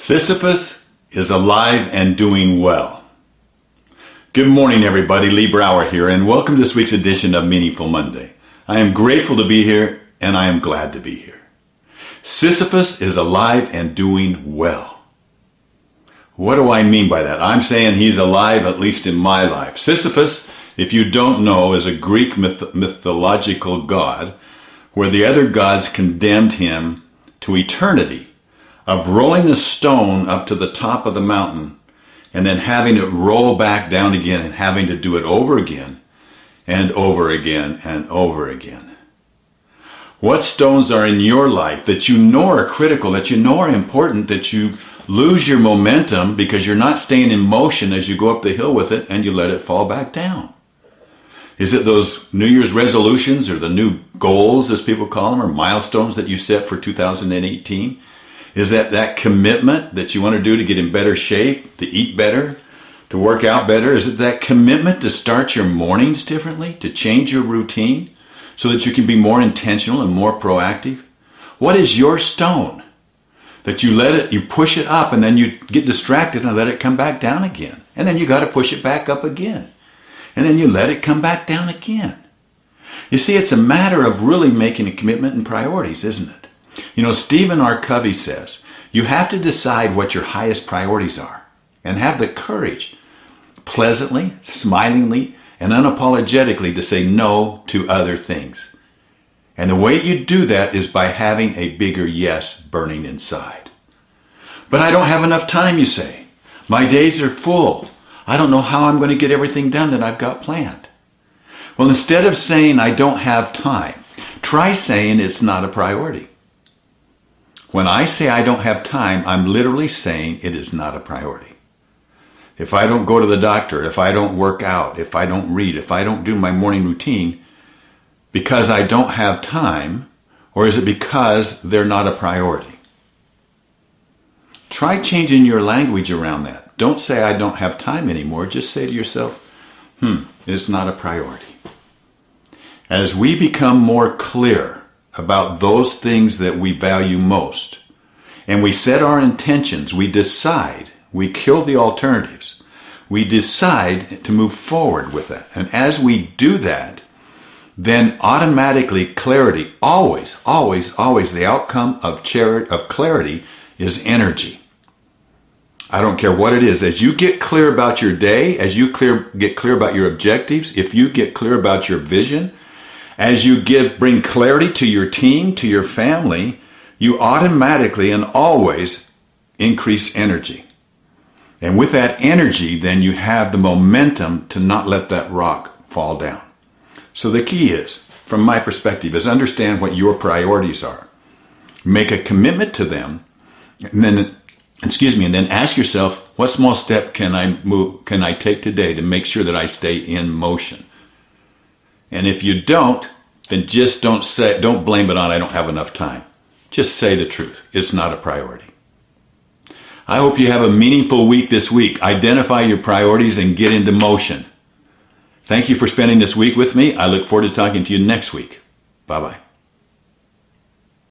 Sisyphus is alive and doing well. Good morning, everybody. Lee Brower here, and welcome to this week's edition of Meaningful Monday. I am grateful to be here, and I am glad to be here. Sisyphus is alive and doing well. What do I mean by that? I'm saying he's alive, at least in my life. Sisyphus, if you don't know, is a Greek mythological god where the other gods condemned him to eternity of rolling a stone up to the top of the mountain and then having it roll back down again and having to do it over again and over again and over again. What stones are in your life that you know are critical, that you know are important, that you lose your momentum because you're not staying in motion as you go up the hill with it and you let it fall back down? Is it those New Year's resolutions or the new goals, as people call them, or milestones that you set for 2018? Is that commitment that you want to do to get in better shape, to eat better, to work out better? Is it that commitment to start your mornings differently, to change your routine so that you can be more intentional and more proactive? What is your stone that you let it, you push it up and then you get distracted and let it come back down again? And then you got to push it back up again. And then you let it come back down again. You see, it's a matter of really making a commitment and priorities, isn't it? You know, Stephen R. Covey says, you have to decide what your highest priorities are and have the courage, pleasantly, smilingly, and unapologetically to say no to other things. And the way you do that is by having a bigger yes burning inside. But I don't have enough time, you say. My days are full. I don't know how I'm going to get everything done that I've got planned. Well, instead of saying I don't have time, try saying it's not a priority. When I say I don't have time, I'm literally saying it is not a priority. If I don't go to the doctor, if I don't work out, if I don't read, if I don't do my morning routine, because I don't have time, or is it because they're not a priority? Try changing your language around that. Don't say I don't have time anymore. Just say to yourself, it's not a priority. As we become more clear about those things that we value most, and we set our intentions, we decide, we kill the alternatives, we decide to move forward with that. And as we do that, then automatically clarity, always the outcome of clarity is energy. I don't care what it is. As you get clear about your day, as you get clear about your objectives, if you get clear about your vision, as you bring clarity to your team, to your family, you automatically and always increase energy. And with that energy, then you have the momentum to not let that rock fall down. So the key is, from my perspective, is understand what your priorities are. Make a commitment to them, and then, and then ask yourself, what small step can I take today to make sure that I stay in motion? And if you don't, then just don't blame it on I don't have enough time. Just say the truth. It's not a priority. I hope you have a meaningful week this week. Identify your priorities and get into motion. Thank you for spending this week with me. I look forward to talking to you next week. Bye-bye.